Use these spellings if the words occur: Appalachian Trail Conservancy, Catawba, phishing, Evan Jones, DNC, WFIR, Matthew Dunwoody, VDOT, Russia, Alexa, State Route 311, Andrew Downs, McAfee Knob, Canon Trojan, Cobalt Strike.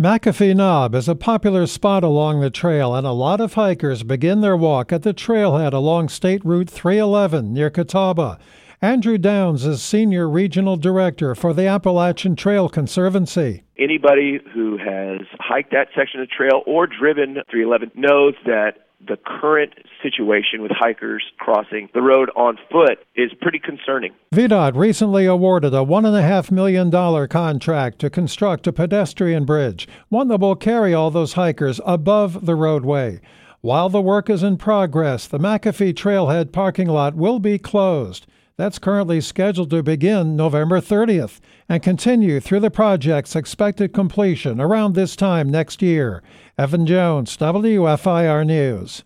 McAfee Knob is a popular spot along the trail, and a lot of hikers begin their walk at the trailhead along State Route 311 near Catawba. Andrew Downs is Senior Regional Director for the Appalachian Trail Conservancy. Anybody who has hiked that section of trail or driven 311 knows that the current situation with hikers crossing the road on foot is pretty concerning. VDOT recently awarded a $1.5 million contract to construct a pedestrian bridge, one that will carry all those hikers above the roadway. While the work is in progress, the McAfee Trailhead parking lot will be closed. That's currently scheduled to begin November 30th and continue through the project's expected completion around this time next year. Evan Jones, WFIR News.